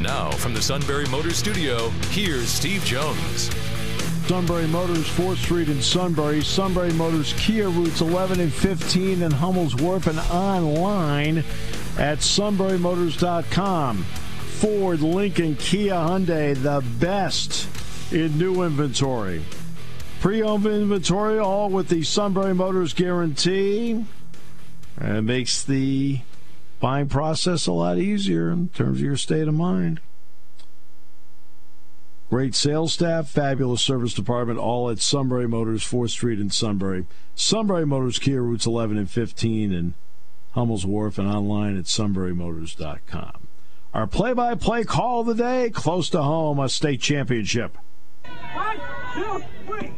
Now from the Sunbury Motors studio, here's Steve Jones. Sunbury Motors, 4th Street in Sunbury. Sunbury Motors Kia, routes 11 and 15 in Hummel's Wharf, and online at sunburymotors.com. Ford, Lincoln, Kia, Hyundai, the best in new inventory. Pre-owned inventory, all with the Sunbury Motors guarantee. And it makes the buying process a lot easier in terms of your state of mind. Great sales staff, fabulous service department, all at Sunbury Motors, 4th Street in Sunbury. Sunbury Motors Kia, routes 11 and 15 in Hummel's Wharf, and online at sunburymotors.com. Our play-by-play call of the day, close to home, a state championship. 1, 2, 3.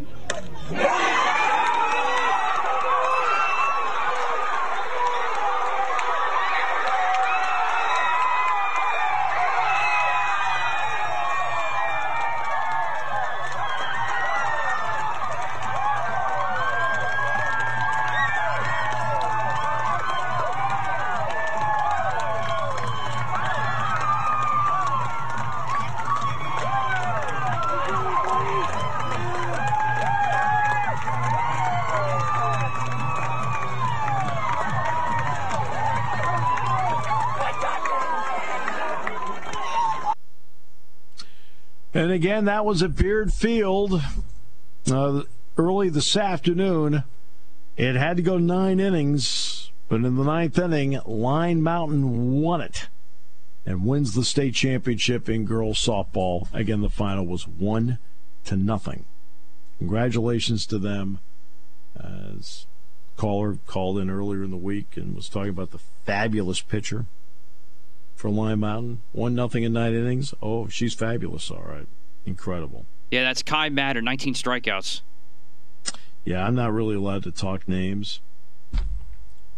And again, that was at Beard Field early this afternoon. It had to go 9 innings, but in the 9th inning, Line Mountain won it and wins the state championship in girls softball. Again, the final was 1-0. Congratulations to them. As caller called in earlier in the week and was talking about the fabulous pitcher for Line Mountain, 1-0 in 9 innings. Oh, she's fabulous, all right. Incredible. Yeah, that's Kai Madder, 19 strikeouts. Yeah, I'm not really allowed to talk names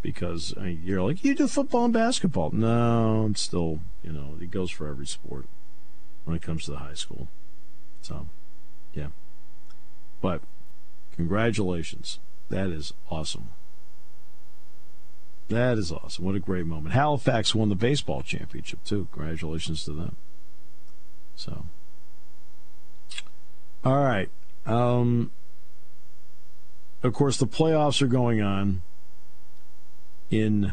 because you're like, you do football and basketball. No, I'm still, it goes for every sport when it comes to the high school. So, yeah. But congratulations. That is awesome. That is awesome. What a great moment. Halifax won the baseball championship, too. Congratulations to them. So, all right. Of course, the playoffs are going on in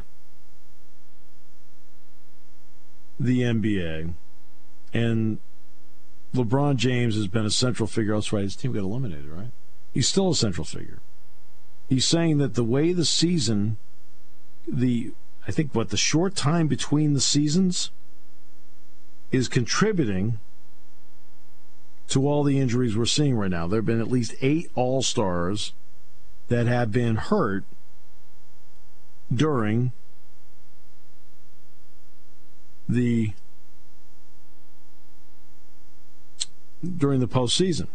the NBA. And LeBron James has been a central figure. That's right. His team got eliminated, right? He's still a central figure. He's saying that the way the season... the short time between the seasons is contributing to all the injuries we're seeing right now. There have been at least 8 All-Stars that have been hurt during the postseason.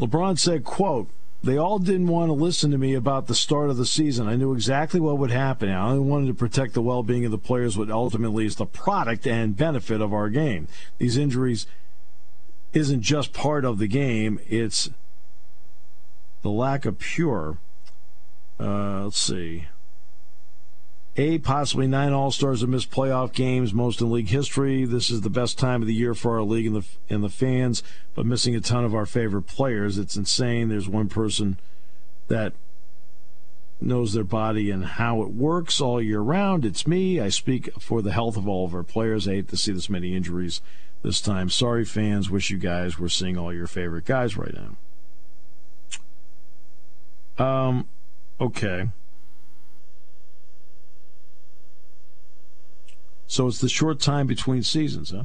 LeBron said, quote, "They all didn't want to listen to me about the start of the season. I knew exactly what would happen. I only wanted to protect the well-being of the players, what ultimately is the product and benefit of our game. These injuries isn't just part of the game. It's the lack of pure, possibly 9 All-Stars have missed playoff games, most in league history. This is the best time of the year for our league and the fans, but missing a ton of our favorite players. It's insane. There's one person that knows their body and how it works all year round. It's me. I speak for the health of all of our players. I hate to see this many injuries this time. Sorry, fans. Wish you guys were seeing all your favorite guys right now." Okay. So it's the short time between seasons, huh?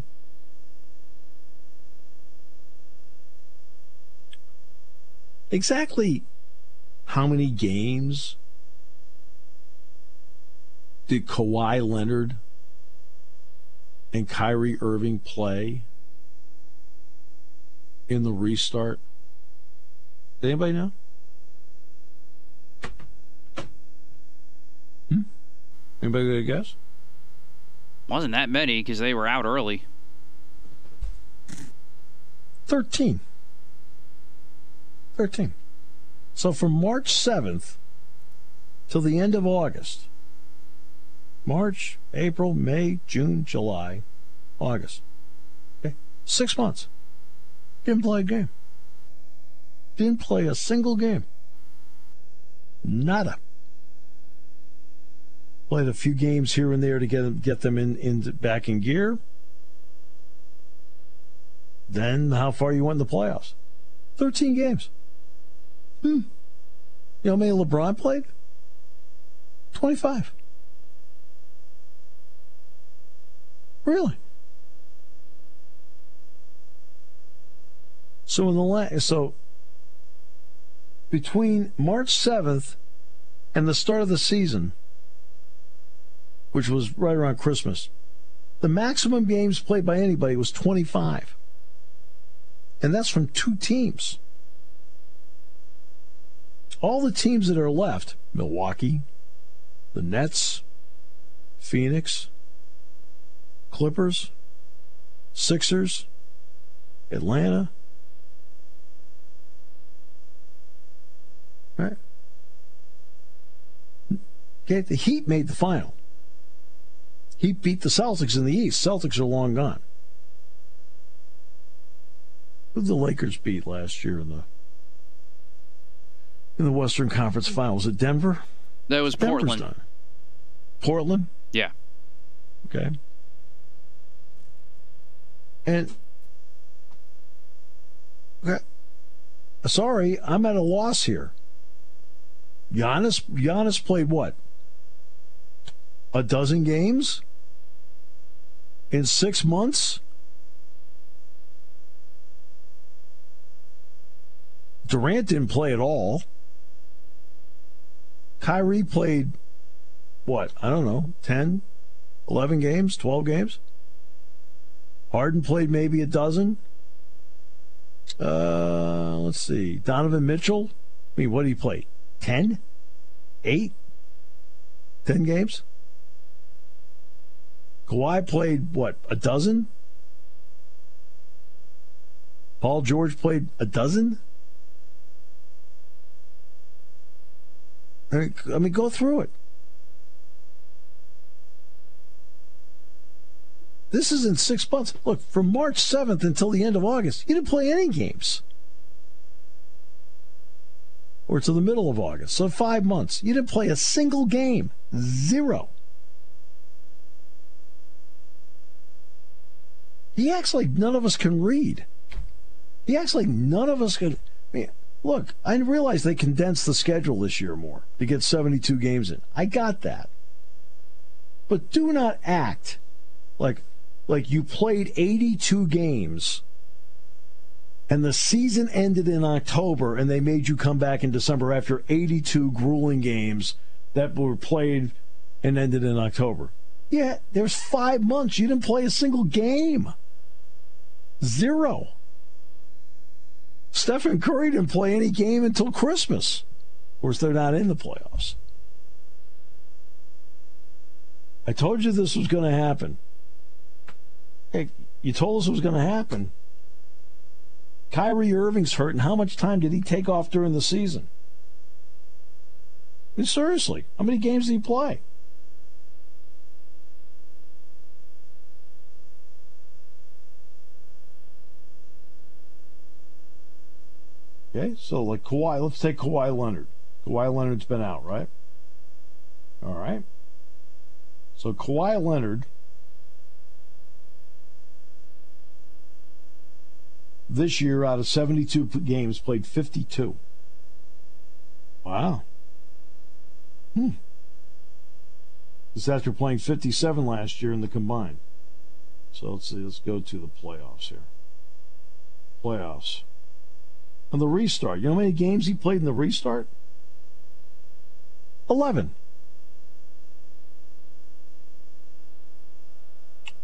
Exactly how many games did Kawhi Leonard and Kyrie Irving play in the restart? Does anybody know? Anybody got a guess? Wasn't that many because they were out early. 13. 13. So from March 7th till the end of August, March, April, May, June, July, August. Okay. 6 months. Didn't play a game. Didn't play a single game. Nada. Played a few games here and there to get them in back in gear. Then how far you went in the playoffs? 13 games. You know how many LeBron played? 25. Really? So in the so between March 7th and the start of the season, which was right around Christmas, the maximum games played by anybody was 25. And that's from two teams. All the teams that are left, Milwaukee, the Nets, Phoenix, Clippers, Sixers, Atlanta, right? Okay, the Heat made the final. He beat the Celtics in the East. Celtics are long gone. Who did the Lakers beat last year in the Western Conference Finals? Was it Denver? That was Portland. Done. Portland? Yeah. Okay. And okay, sorry, I'm at a loss here. Giannis played what? A dozen games? In 6 months? Durant didn't play at all. Kyrie played, what, I don't know, 10, 11 games, 12 games? Harden played maybe a dozen. Let's see, Donovan Mitchell, I mean, what did he play? 10? 8? 10 games? Kawhi played, what, a dozen? Paul George played a dozen? I mean, go through it. This is in 6 months. Look, from March 7th until the end of August, he didn't play any games. Or to the middle of August. So 5 months. You didn't play a single game. Zero. He acts like none of us can read. He acts like none of us can. I mean, look, I realize they condensed the schedule this year more to get 72 games in. I got that. But do not act like you played 82 games and the season ended in October and they made you come back in December after 82 grueling games that were played and ended in October. Yeah, there's 5 months. You didn't play a single game. Zero. Stephen Curry didn't play any game until Christmas. Of course, they're not in the playoffs. I told you this was going to happen. Hey, you told us it was going to happen. Kyrie Irving's hurt, and how much time did he take off during the season? I mean, seriously, how many games did he play? Okay, so like Kawhi, let's take Kawhi Leonard. Kawhi Leonard's been out, right? All right. So Kawhi Leonard this year out of 72 games played 52. Wow. It's after playing 57 last year in the combined. So let's see, let's go to the playoffs here. Playoffs. On the restart. You know how many games he played in the restart? 11.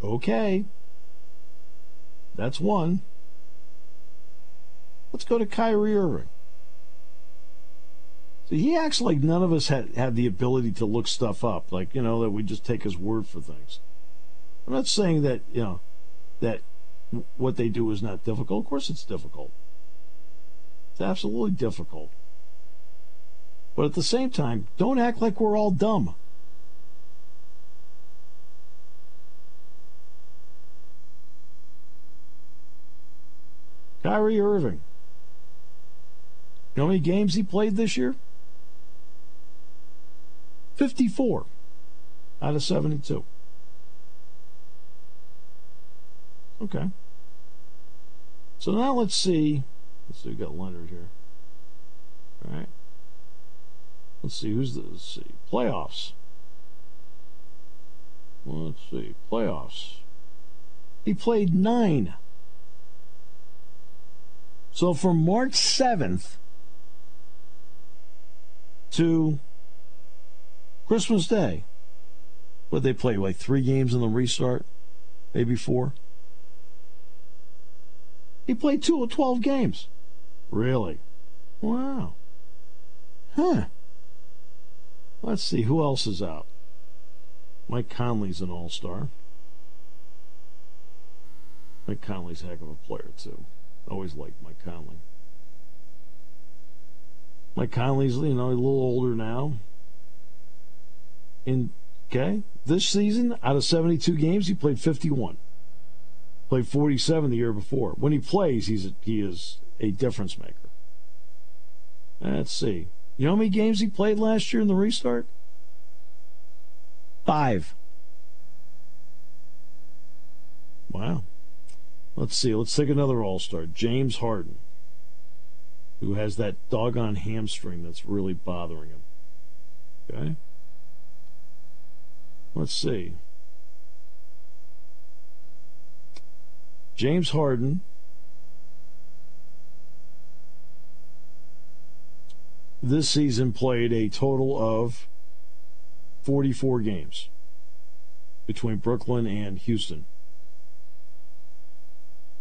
Okay. That's one. Let's go to Kyrie Irving. See, he acts like none of us had the ability to look stuff up, like, you know, that we just take his word for things. I'm not saying that, you know, that what they do is not difficult. Of course it's difficult. It's absolutely difficult. But at the same time, don't act like we're all dumb. Kyrie Irving. You know how many games he played this year? 54 out of 72. Okay. So now let's see. Let's see, we got Leonard here. All right. Let's see, let's see. Playoffs. Let's see, playoffs. He played 9. So from March 7th to Christmas Day, what did they play, like 3 games in the restart? Maybe 4? He played 2 of 12 games. Really? Wow. Huh. Let's see, who else is out? Mike Conley's an all-star. Mike Conley's a heck of a player, too. Always liked Mike Conley. Mike Conley's, you know, a little older now. And okay, this season, out of 72 games, he played 51. Played 47 the year before. When he plays, he is a difference maker. Let's see. You know how many games he played last year in the restart? 5. Wow. Let's see. Let's take another all-star, James Harden, who has that doggone hamstring that's really bothering him. Okay? Let's see. James Harden. This season played a total of 44 games between Brooklyn and Houston.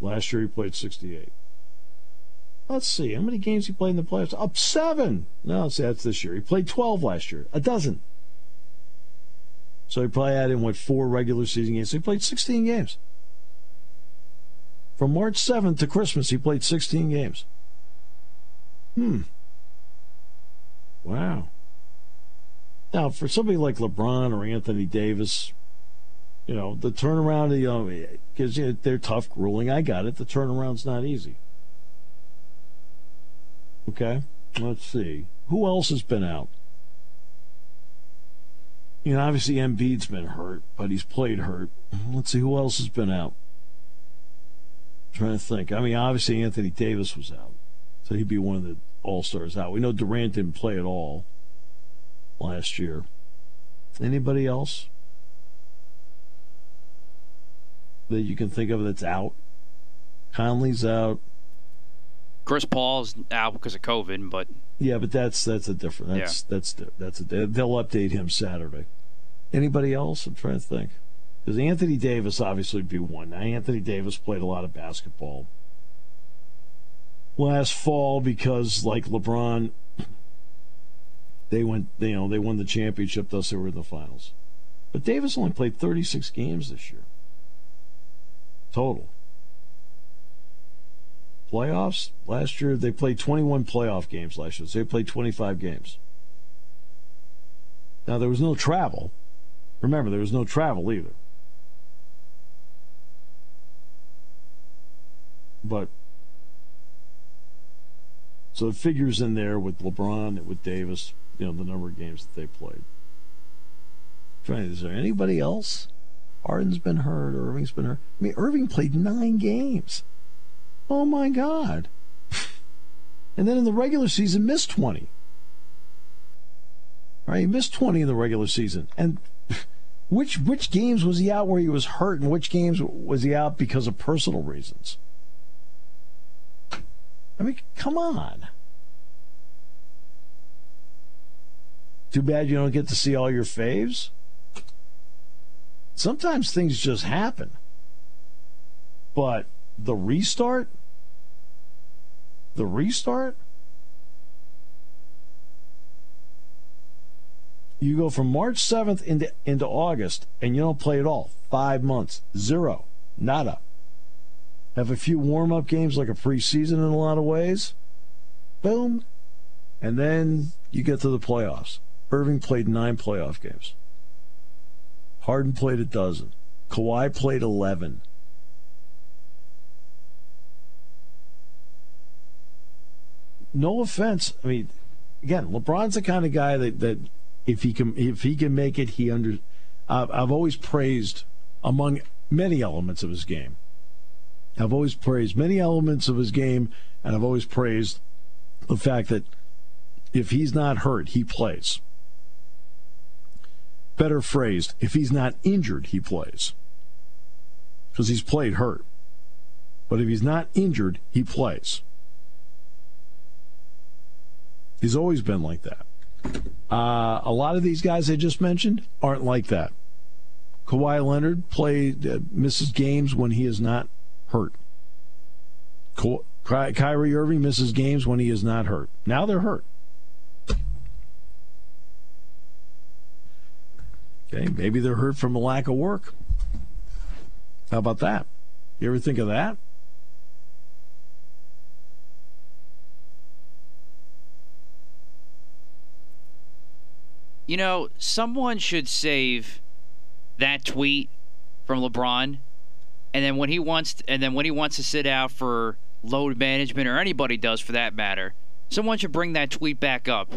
Last year he played 68. Let's see, how many games he played in the playoffs? Up 7! No, see, that's this year. He played 12 last year. A dozen. So he probably had in, what, 4 regular season games. So he played 16 games. From March 7th to Christmas, he played 16 games. Wow. Now, for somebody like LeBron or Anthony Davis, you know, the turnaround, you know, because they're tough, grueling. I got it. The turnaround's not easy. Okay? Let's see. Who else has been out? You know, obviously Embiid's been hurt, but he's played hurt. Let's see. Who else has been out? I'm trying to think. I mean, obviously Anthony Davis was out, so he'd be one of the all-stars out. We know Durant didn't play at all last year. Anybody else that you can think of that's out? Conley's out. Chris Paul's out because of COVID, but yeah, but that's a different. They'll update him Saturday. Anybody else? I'm trying to think. Because Anthony Davis obviously would be one. Now Anthony Davis played a lot of basketball last fall because, like LeBron, they won the championship, thus they were in the finals. But Davis only played 36 games this year. Total. Playoffs? Last year, they played 21 playoff games last year. So they played 25 games. Now, there was no travel. Remember, there was no travel either. But, so it figures in there with LeBron, with Davis, you know, the number of games that they played. Is there anybody else? Harden's been hurt. Irving's been hurt. I mean, Irving played 9 games. Oh, my God. And then in the regular season, missed 20. All right, he missed 20 in the regular season. And which games was he out where he was hurt, and which games was he out because of personal reasons? I mean, come on. Too bad you don't get to see all your faves. Sometimes things just happen. But the restart? the restart? You go from March 7th into August, and you don't play at all. 5 months. Zero. Nada. Have a few warm-up games like a preseason in a lot of ways. Boom. And then you get to the playoffs. Irving played 9 playoff games. Harden played a dozen. Kawhi played 11. No offense. I mean, again, LeBron's the kind of guy that if he can make it, he under. I've always praised, among many elements of his game. I've always praised many elements of his game, and I've always praised the fact that if he's not hurt, he plays. Better phrased, if he's not injured, he plays. Because he's played hurt. But if he's not injured, he plays. He's always been like that. A lot of these guys I just mentioned aren't like that. Kawhi Leonard misses games when he is not hurt. Kyrie Irving misses games when he is not hurt. Now they're hurt. Okay, maybe they're hurt from a lack of work. How about that? You ever think of that? You know, someone should save that tweet from LeBron, and then when he wants to sit out for load management, or anybody does for that matter, someone should bring that tweet back up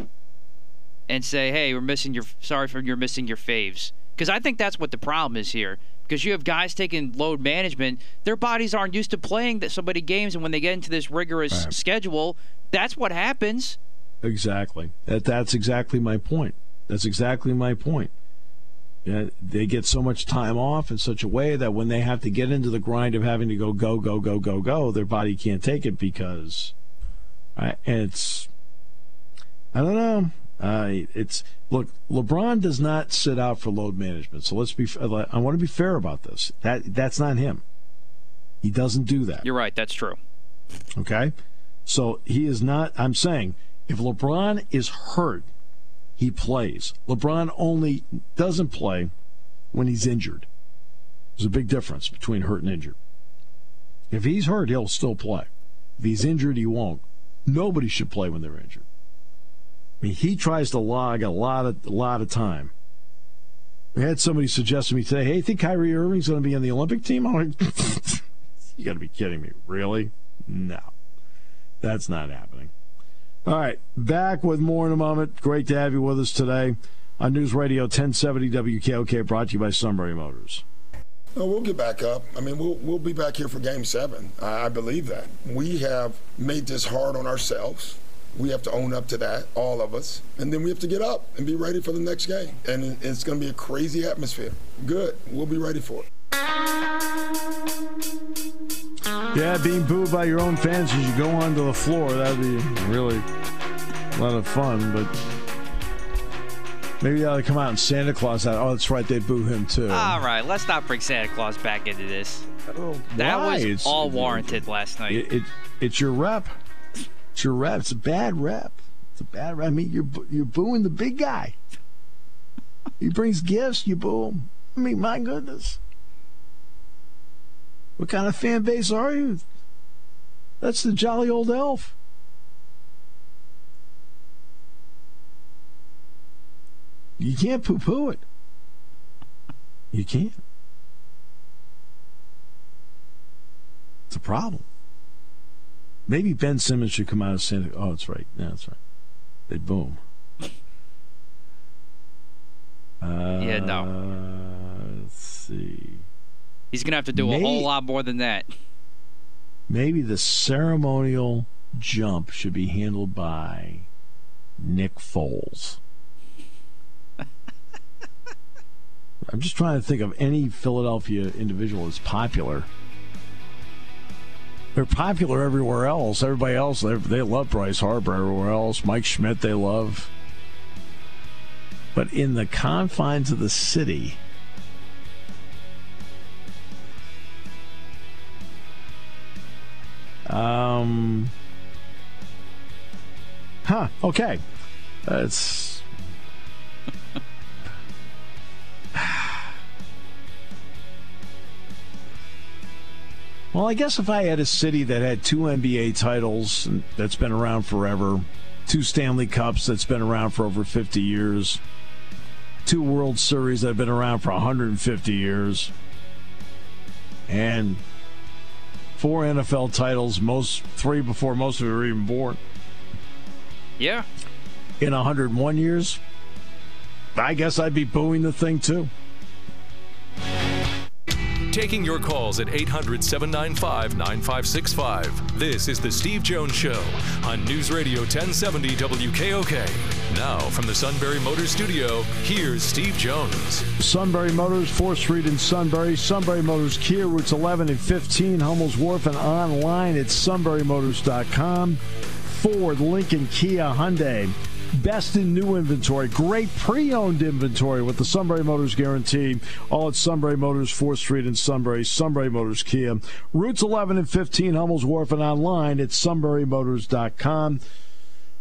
and say, "Hey, you're missing your faves." Because I think that's what the problem is here. Because you have guys taking load management, their bodies aren't used to playing so many games, and when they get into this rigorous schedule, that's what happens. Exactly. That's exactly my point. That's exactly my point. They get so much time off in such a way that when they have to get into the grind of having to go, their body can't take it because I don't know. Look, LeBron does not sit out for load management. So I want to be fair about this. That's not him. He doesn't do that. You're right. That's true. Okay. So he is not. I'm saying if LeBron is hurt, he plays. LeBron only doesn't play when he's injured. There's a big difference between hurt and injured. If he's hurt, he'll still play. If he's injured, he won't. Nobody should play when they're injured. I mean, he tries to log a lot of time. I had somebody suggest to me today, "Hey, think Kyrie Irving's going to be on the Olympic team?" I'm like, "You got to be kidding me! Really? No, that's not happening." All right, back with more in a moment. Great to have you with us today on News Radio 1070 WKOK, brought to you by Sunbury Motors. Well, we'll get back up. I mean, we'll be back here for Game 7. I believe that. We have made this hard on ourselves. We have to own up to that, all of us. And then we have to get up and be ready for the next game. And it's going to be a crazy atmosphere. Good. We'll be ready for it. Yeah, being booed by your own fans as you go onto the floor, that'd be really a lot of fun, but maybe they ought to come out and Santa Claus out. Oh, that's right, they boo him too. All right, let's not bring Santa Claus back into this. Oh, that was all warranted last night. It's your rep. It's your rep. It's a bad rep. It's a bad rep. I mean, you're booing the big guy. He brings gifts, you boo him. I mean, my goodness. What kind of fan base are you? That's the jolly old elf. You can't poo-poo it. You can't. It's a problem. Maybe Ben Simmons should come out and say, "Oh, that's right. Yeah, that's right. They boom." Yeah, no. Let's see. He's going to have to do a whole lot more than that. Maybe the ceremonial jump should be handled by Nick Foles. I'm just trying to think of any Philadelphia individual that's popular. They're popular everywhere else. Everybody else, they love Bryce Harper everywhere else. Mike Schmidt they love. But in the confines of the city... Huh, okay. That's... Well, I guess if I had a city that had 2 NBA titles that's been around forever, 2 Stanley Cups that's been around for over 50 years, 2 World Series that have been around for 150 years, and 4 NFL titles, most 3 before most of you were even born. Yeah. In 101 years, I guess I'd be booing the thing too. Taking your calls at 800-795-9565. This is The Steve Jones Show on News Radio 1070 WKOK. Now from the Sunbury Motors Studio, here's Steve Jones. Sunbury Motors, 4th Street in Sunbury. Sunbury Motors Kia, routes 11 and 15, Hummel's Wharf, and online at sunburymotors.com. Ford, Lincoln, Kia, Hyundai. Best in new inventory, great pre-owned inventory with the Sunbury Motors guarantee. All at Sunbury Motors, 4th Street in Sunbury. Sunbury Motors Kia, routes 11 and 15, Hummel's Wharf, and online at sunburymotors.com.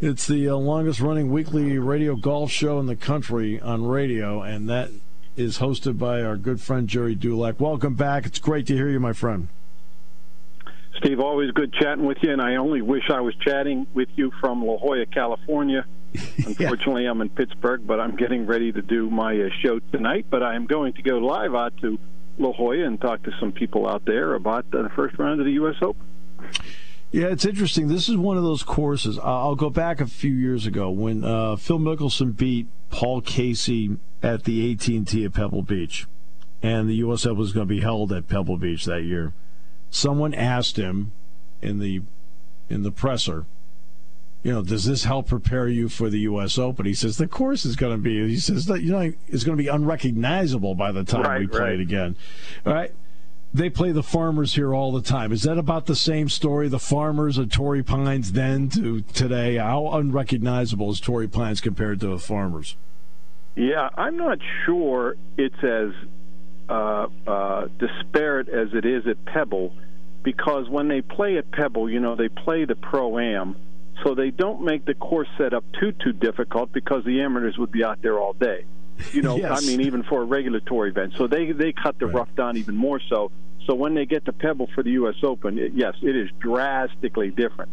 It's the longest-running weekly radio golf show in the country on radio, and that is hosted by our good friend Jerry Dulac. Welcome back. It's great to hear you, my friend. Steve, always good chatting with you, and I only wish I was chatting with you from La Jolla, California. Unfortunately, yeah. I'm in Pittsburgh, but I'm getting ready to do my show tonight. But I am going to go live out to La Jolla and talk to some people out there about the first round of the U.S. Open. Yeah, it's interesting. This is one of those courses. I'll go back a few years ago when Phil Mickelson beat Paul Casey at the AT&T at Pebble Beach, and the U.S. Open was going to be held at Pebble Beach that year. Someone asked him in the presser, you know, does this help prepare you for the U.S. Open? He says, the course is going to be, he says, that, you know, it's going to be unrecognizable by the time we play it again. All right. They play the Farmers here all the time. Is that about the same story? The Farmers at Torrey Pines then to today? How unrecognizable is Torrey Pines compared to the Farmers? Yeah, I'm not sure it's as disparate as it is at Pebble, because when they play at Pebble, you know, they play the Pro-Am. So they don't make the course setup too difficult, because the amateurs would be out there all day. You know, yes. I mean, even for a regulatory event. So they cut the rough down even more so. So when they get to Pebble for the U.S. Open, it is drastically different.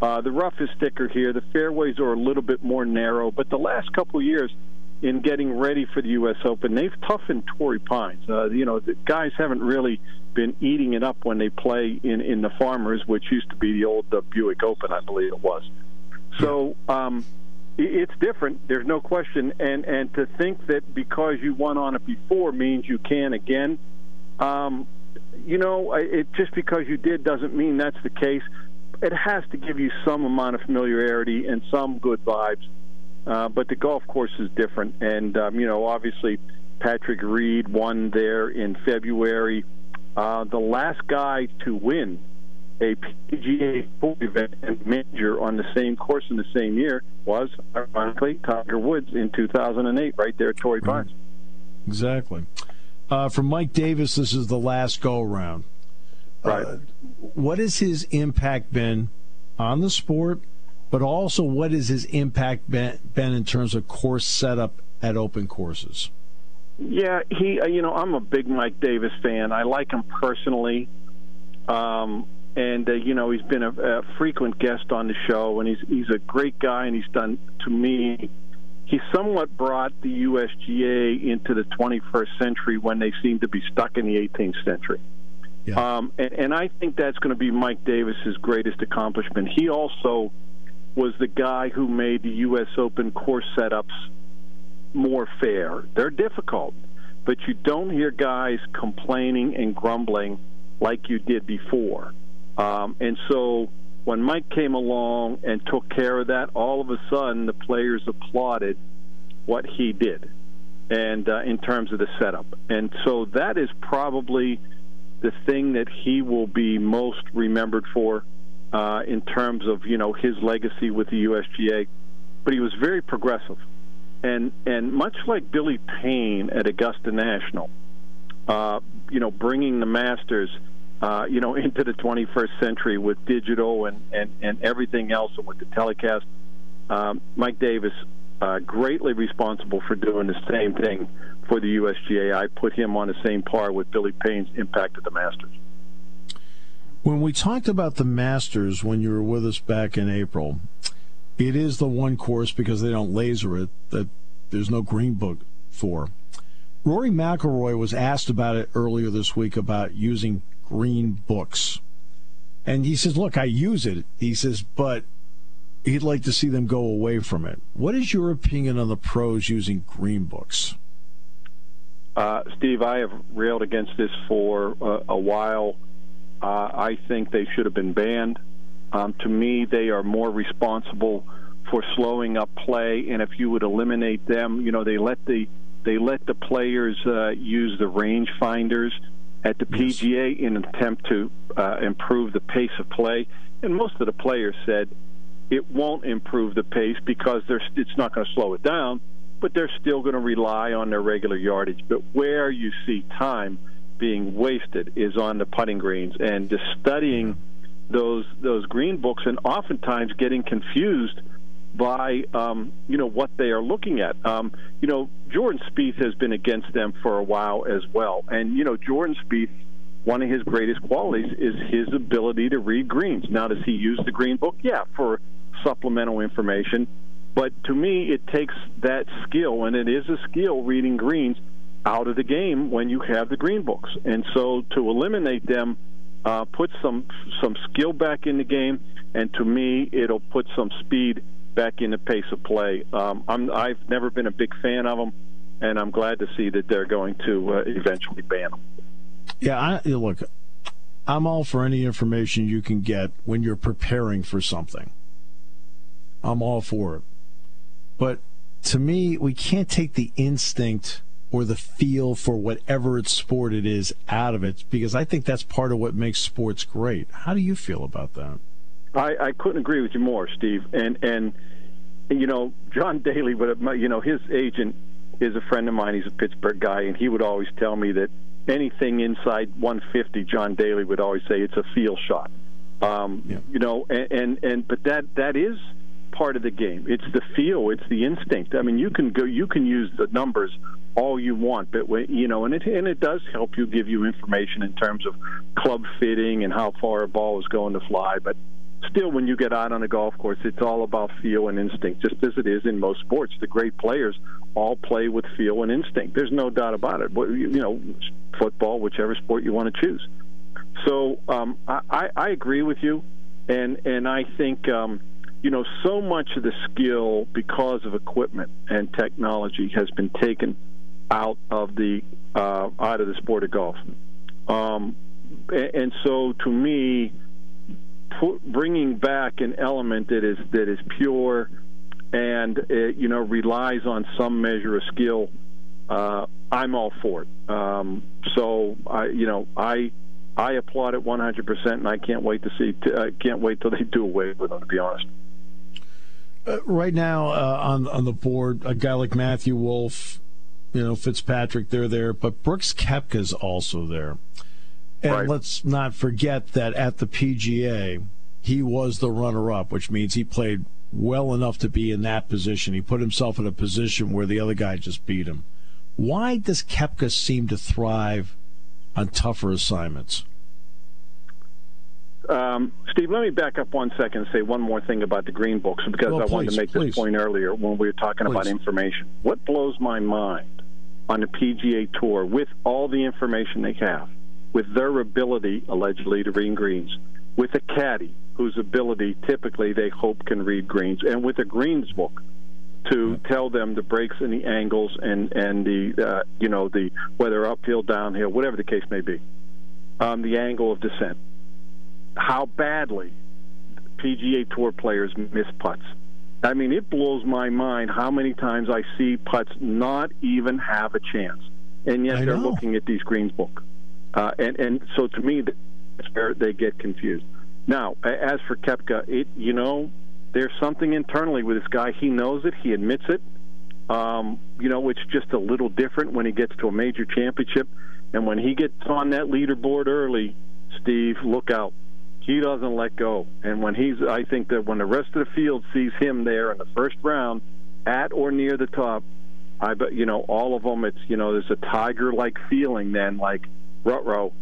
The rough is thicker here. The fairways are a little bit more narrow. But the last couple of years in getting ready for the U.S. Open, they've toughened Torrey Pines. You know, the guys haven't really been eating it up when they play in the Farmers, which used to be the old Buick Open, I believe it was. So it's different. There's no question. And to think that because you won on it before means you can again, you know, it just because you did doesn't mean that's the case. It has to give you some amount of familiarity and some good vibes. But the golf course is different. And, you know, obviously Patrick Reed won there in February. The last guy to win a PGA Tour event and major on the same course in the same year was, ironically, Tiger Woods in 2008, right there at Torrey Pines. Exactly. From Mike Davis, this is the last go-around. Right. What has his impact been on the sport, but also what has his impact been in terms of course setup at open courses? Yeah, you know, I'm a big Mike Davis fan. I like him personally. And, you know, he's been a frequent guest on the show, and he's a great guy, and he's done, to me, he somewhat brought the USGA into the 21st century when they seemed to be stuck in the 18th century. Yeah. And I think that's going to be Mike Davis's greatest accomplishment. He also was the guy who made the U.S. Open course setups more fair. They're difficult, but you don't hear guys complaining and grumbling like you did before. And so when Mike came along and took care of that, all of a sudden the players applauded what he did, and in terms of the setup. And so that is probably the thing that he will be most remembered for in terms of, you know, his legacy with the USGA. But he was very progressive. And much like Billy Payne at Augusta National, you know, bringing the Masters, you know, into the 21st century with digital and everything else, and with the telecast, Mike Davis, greatly responsible for doing the same thing for the USGA. I put him on the same par with Billy Payne's impact at the Masters. When we talked about the Masters when you were with us back in April, it is the one course, because they don't laser it, that there's no green book for. Rory McIlroy was asked about it earlier this week about using green books. And he says, look, I use it. He says, but he'd like to see them go away from it. What is your opinion on the pros using green books? Steve, I have railed against this for a while. I think they should have been banned. To me, they are more responsible for slowing up play, and if you would eliminate them, you know, they let the players use the range finders at the PGA in an attempt to improve the pace of play. And most of the players said it won't improve the pace because it's not going to slow it down, but they're still going to rely on their regular yardage. But where you see time being wasted is on the putting greens, and just studying those green books, and oftentimes getting confused by what they are looking at. Jordan Spieth has been against them for a while as well, and Jordan Spieth, one of his greatest qualities is his ability to read greens. Now, does he use the green book? Yeah, for supplemental information, but to me, it takes that skill, and it is a skill, reading greens, out of the game when you have the green books. And so to eliminate them put some skill back in the game, and to me, it'll put some speed back in the pace of play. I've never been a big fan of them, and I'm glad to see that they're going to eventually ban them. Yeah, look, I'm all for any information you can get when you're preparing for something. I'm all for it. But to me, we can't take the instinct or the feel for whatever its sport it is out of it, because I think that's part of what makes sports great. How do you feel about that? I couldn't agree with you more, Steve. And John Daly, his agent is a friend of mine. He's a Pittsburgh guy, and he would always tell me that anything inside 150, John Daly would always say it's a feel shot. But that is part of the game. It's the feel. It's the instinct. I mean, you can use the numbers all you want, but it does help you, give you information in terms of club fitting and how far a ball is going to fly. But still, when you get out on a golf course, it's all about feel and instinct, just as it is in most sports. The great players all play with feel and instinct. There's no doubt about it. Football, whichever sport you want to choose. So I agree with you, and I think so much of the skill, because of equipment and technology, has been taken out of the sport of golf, and so to me, bringing back an element that is pure, and relies on some measure of skill, I'm all for it. So I applaud it 100%, and I can't wait to see. I can't wait till they do away with them, to be honest. Right now, on the board, a guy like Matthew Wolff, Fitzpatrick, they're there, but Brooks Koepka's also there. And right, Let's not forget that at the PGA, he was the runner-up, which means he played well enough to be in that position. He put himself in a position where the other guy just beat him. Why does Koepka seem to thrive on tougher assignments? Steve, let me back up one second and say one more thing about the green books, because wanted to make this point earlier when we were talking about information. What blows my mind on the PGA Tour, with all the information they have, with their ability, allegedly, to read greens, with a caddy whose ability, typically, they hope can read greens, and with a greens book to tell them the breaks and the angles and the the whether uphill, downhill, whatever the case may be, the angle of descent. How badly PGA Tour players miss putts. I mean, it blows my mind how many times I see putts not even have a chance, and yet they're looking at these greens book. And so to me, that's where they get confused. Now, as for Koepka, there's something internally with this guy. He knows it. He admits it. It's just a little different when he gets to a major championship. And when he gets on that leaderboard early, Steve, look out. he doesn't let go. And when he's, I think that when the rest of the field sees him there in the first round, at or near the top, I bet, you know, all of them, it's, you know, there's a tiger-like feeling then, like Rutrow,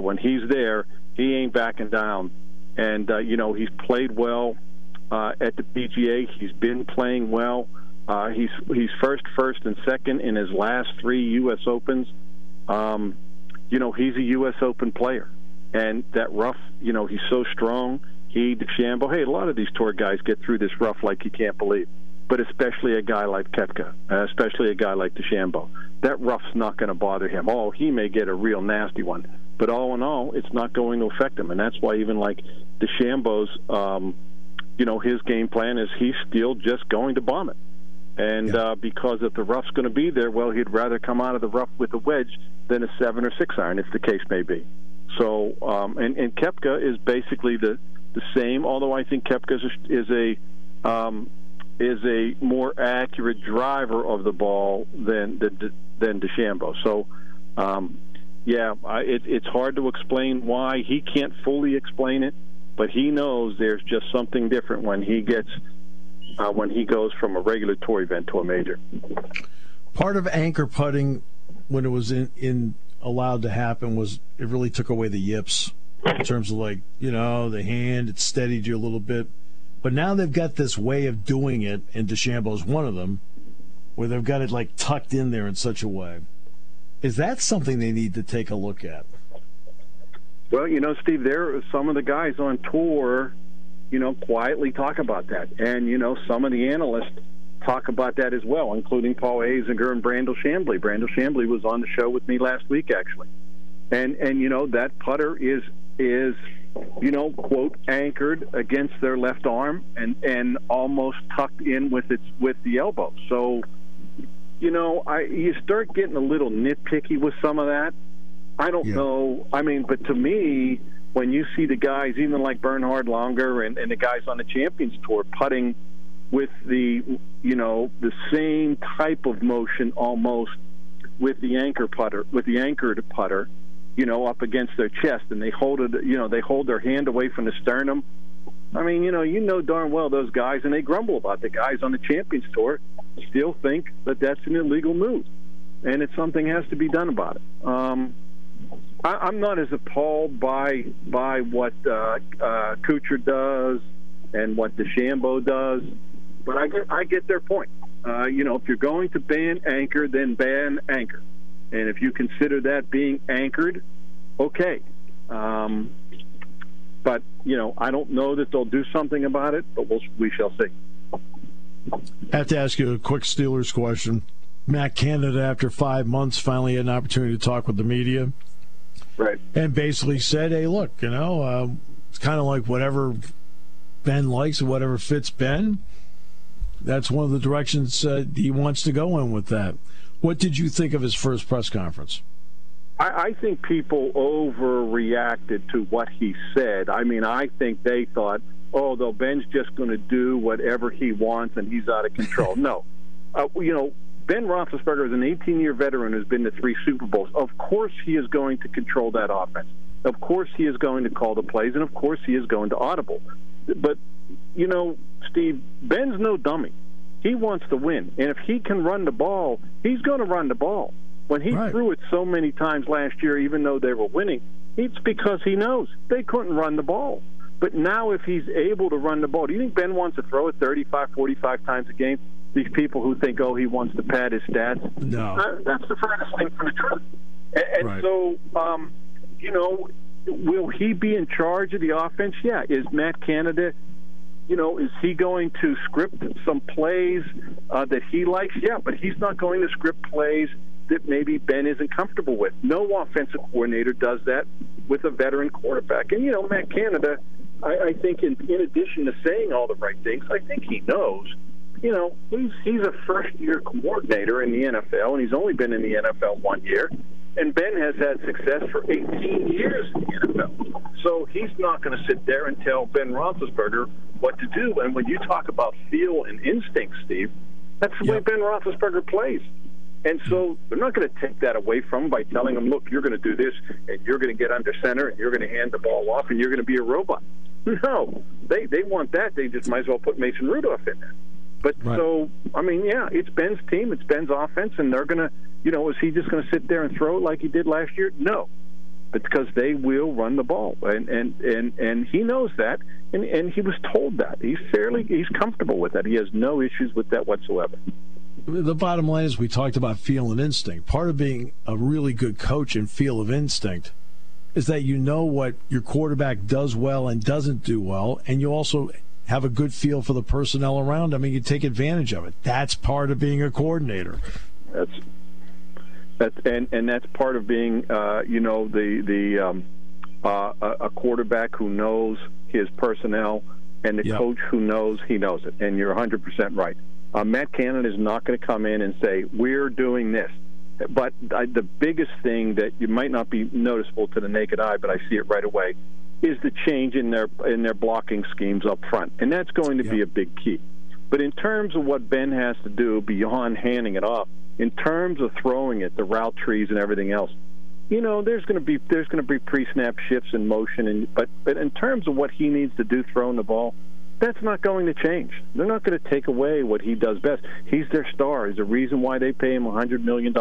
when he's there, he ain't backing down. And, you know, he's played well at the PGA. He's been playing well. He's first, and second in his last three U.S. Opens. You know, he's a U.S. Open player. And that rough, you know, he's so strong. He, DeChambeau, hey, a lot of these tour guys get through this rough like you can't believe. But especially a guy like Koepka, especially a guy like DeChambeau. That rough's not going to bother him. Oh, he may get a real nasty one. But all in all, it's not going to affect him. And that's why even like DeChambeau's, you know, his game plan is he's still just going to bomb it. And because if the rough's going to be there, well, he'd rather come out of the rough with a wedge than a 7 or 6 iron, if the case may be. So, and Koepka is basically the same, although I think Koepka is a more accurate driver of the ball than DeChambeau. So, it's hard to explain why. He can't fully explain it, but he knows there's just something different when he gets when he goes from a regular tour event to a major. Part of anchor putting when it was in allowed to happen was it really took away the yips in terms of, like, you know, the hand, it steadied you a little bit. But now they've got this way of doing it, and DeChambeau's one of them, where they've got it, like, tucked in there in such a way. Is that something they need to take a look at? Well, you know, Steve, there are some of the guys on tour, you know, quietly talk about that. And, you know, some of the analysts talk about that as well, including Paul Azinger and Brandel Chamblee. Brandel Chamblee was on the show with me last week, actually. And you know, that putter is you know, quote, anchored against their left arm and almost tucked in with the elbow. So, you know, you start getting a little nitpicky with some of that. I don't know. I mean, but to me, when you see the guys, even like Bernhard Langer and the guys on the Champions Tour putting with the, you know, the same type of motion almost with the anchored putter, you know, up against their chest, and they hold it, you know, they hold their hand away from the sternum. I mean, you know darn well those guys, and they grumble about the guys on the Champions Tour still think that that's an illegal move, and it's something has to be done about it. I'm not as appalled by what Kuchar does and what DeChambeau does, but I get their point. You know, if you're going to ban anchor, then ban anchor. And if you consider that being anchored, okay. But, you know, I don't know that they'll do something about it, but we shall see. I have to ask you a quick Steelers question. Matt Canada, after 5 months, finally had an opportunity to talk with the media. Right. And basically said, hey, look, you know, it's kind of like whatever Ben likes or whatever fits Ben. That's one of the directions he wants to go in with that. What did you think of his first press conference? I think people overreacted to what he said. I mean, I think they thought, oh, though Ben's just going to do whatever he wants and he's out of control. No. You know, Ben Roethlisberger is an 18-year veteran who's been to 3 Super Bowls. Of course he is going to control that offense. Of course he is going to call the plays, and of course he is going to audible. But, you know, Steve, Ben's no dummy. He wants to win, and if he can run the ball, he's going to run the ball. When he threw it so many times last year, even though they were winning, it's because he knows they couldn't run the ball. But now if he's able to run the ball, do you think Ben wants to throw it 35, 45 times a game? These people who think, oh, he wants to pad his stats. No. That's the furthest thing from the truth. And so, you know, will he be in charge of the offense? Yeah. Is Matt Canada... You know, is he going to script some plays that he likes? Yeah, but he's not going to script plays that maybe Ben isn't comfortable with. No offensive coordinator does that with a veteran quarterback. And, you know, Matt Canada, I think in addition to saying all the right things, I think he knows, you know, he's a first-year coordinator in the NFL, and he's only been in the NFL 1 year. And Ben has had success for 18 years in the NFL. So he's not going to sit there and tell Ben Roethlisberger what to do. And when you talk about feel and instinct, Steve, that's the way Ben Roethlisberger plays. And so they're not going to take that away from them by telling them, look, you're going to do this, and you're going to get under center, and you're going to hand the ball off, and you're going to be a robot. No. They want that. They just might as well put Mason Rudolph in there. But right. So, I mean, yeah, it's Ben's team. It's Ben's offense, and they're going to, you know, is he just going to sit there and throw it like he did last year? No, because they will run the ball. And he knows that, and he was told that. He's comfortable with that. He has no issues with that whatsoever. The bottom line is we talked about feel and instinct. Part of being a really good coach and feel of instinct is that you know what your quarterback does well and doesn't do well, and you also have a good feel for the personnel around him, and you take advantage of it. That's part of being a coordinator. That's part of being a quarterback who knows his personnel and the coach who knows he knows it. And you're 100% right. Matt Canada is not going to come in and say, we're doing this. But the biggest thing that you might not be noticeable to the naked eye, but I see it right away, is the change in their blocking schemes up front. And that's going to be a big key. But in terms of what Ben has to do beyond handing it off, in terms of throwing it, the route trees and everything else, you know, there's going to be pre-snap shifts and motion. But in terms of what he needs to do throwing the ball, that's not going to change. They're not going to take away what he does best. He's their star. He's the reason why they pay him $100 million.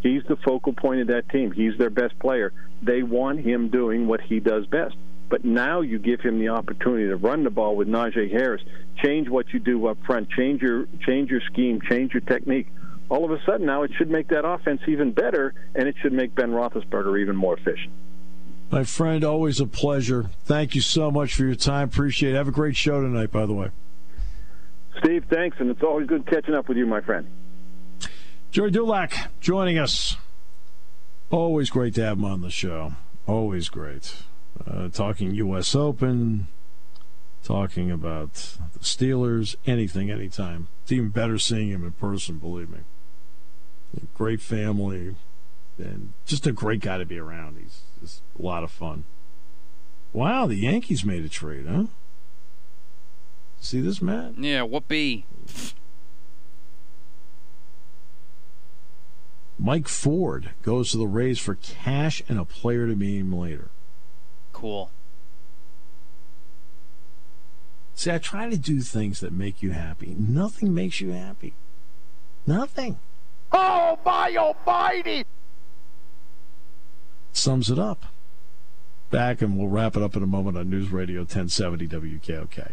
He's the focal point of that team. He's their best player. They want him doing what he does best. But now you give him the opportunity to run the ball with Najee Harris, change what you do up front, change your scheme, change your technique. All of a sudden now it should make that offense even better, and it should make Ben Roethlisberger even more efficient. My friend, always a pleasure. Thank you so much for your time. Appreciate it. Have a great show tonight, by the way. Steve, thanks, and it's always good catching up with you, my friend. Jerry Dulac joining us. Always great to have him on the show. Always great. Talking U.S. Open, talking about the Steelers, anything, anytime. It's even better seeing him in person, believe me. Great family, and just a great guy to be around. He's a lot of fun. Wow, the Yankees made a trade, huh? See this, Matt? Yeah, whoopee. Mike Ford goes to the Rays for cash and a player to be named later. Cool. See, I try to do things that make you happy. Nothing makes you happy. Nothing. Oh, my almighty! Sums it up. Back, and we'll wrap it up in a moment on News Radio 1070 WKOK.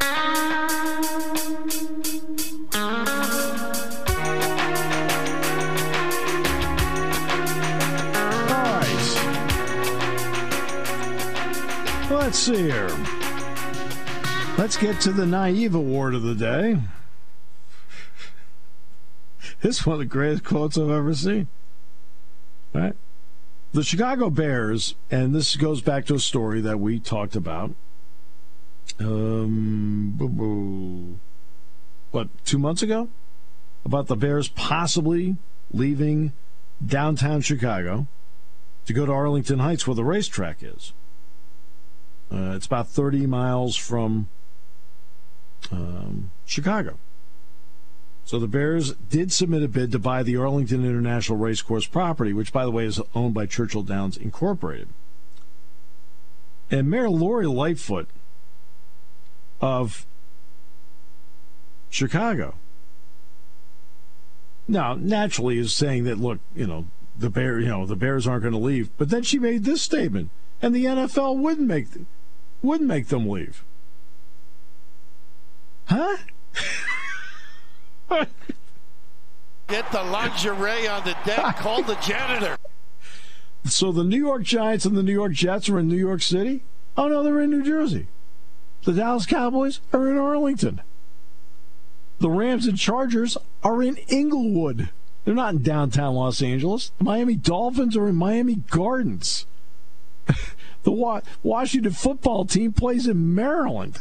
Alright. Let's see here. Let's get to the naive award of the day. This is one of the greatest quotes I've ever seen. All right. The Chicago Bears, and this goes back to a story that we talked about. 2 months ago? About the Bears possibly leaving downtown Chicago to go to Arlington Heights where the racetrack is. It's about 30 miles from Chicago. So the Bears did submit a bid to buy the Arlington International Racecourse property, which, by the way, is owned by Churchill Downs Incorporated. And Mayor Lori Lightfoot of Chicago now naturally is saying that, look, the Bears aren't going to leave. But then she made this statement, and the NFL wouldn't make them leave. Huh? Get the lingerie on the deck. Call the janitor. So the New York Giants and the New York Jets are in New York City? Oh, no, they're in New Jersey. The Dallas Cowboys are in Arlington. The Rams and Chargers are in Inglewood. They're not in downtown Los Angeles. The Miami Dolphins are in Miami Gardens. The Washington football team plays in Maryland.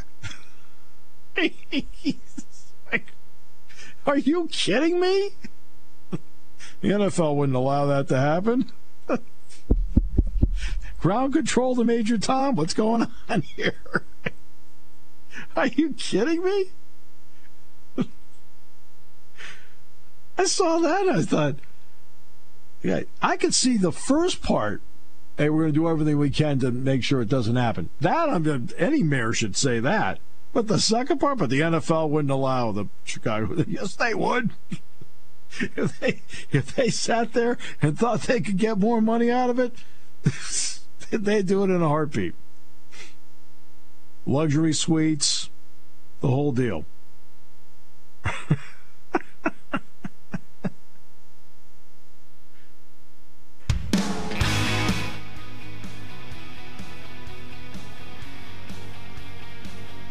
Are you kidding me? The NFL wouldn't allow that to happen. Ground control to Major Tom. What's going on here? Are you kidding me? I saw that. I thought, yeah, I could see the first part. Hey, we're going to do everything we can to make sure it doesn't happen. That, any mayor should say that. But the second part, but the NFL wouldn't allow the Chicago. Yes, they would. If they sat there and thought they could get more money out of it, they do it in a heartbeat. Luxury suites, the whole deal.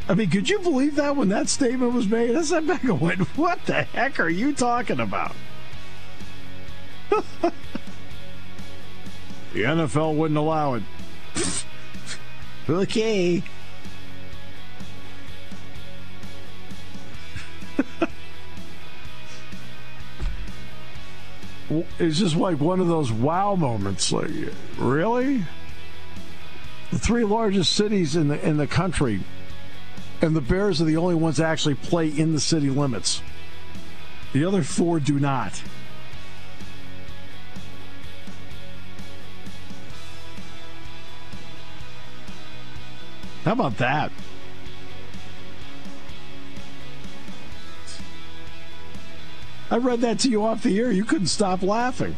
I mean, could you believe that when that statement was made? I sat back and went, what the heck are you talking about? The NFL wouldn't allow it. Okay. It's just like one of those wow moments. Like, really? The three largest cities in the country, and the Bears are the only ones that actually play in the city limits. The other four do not. How about that? I read that to you off the air. You couldn't stop laughing.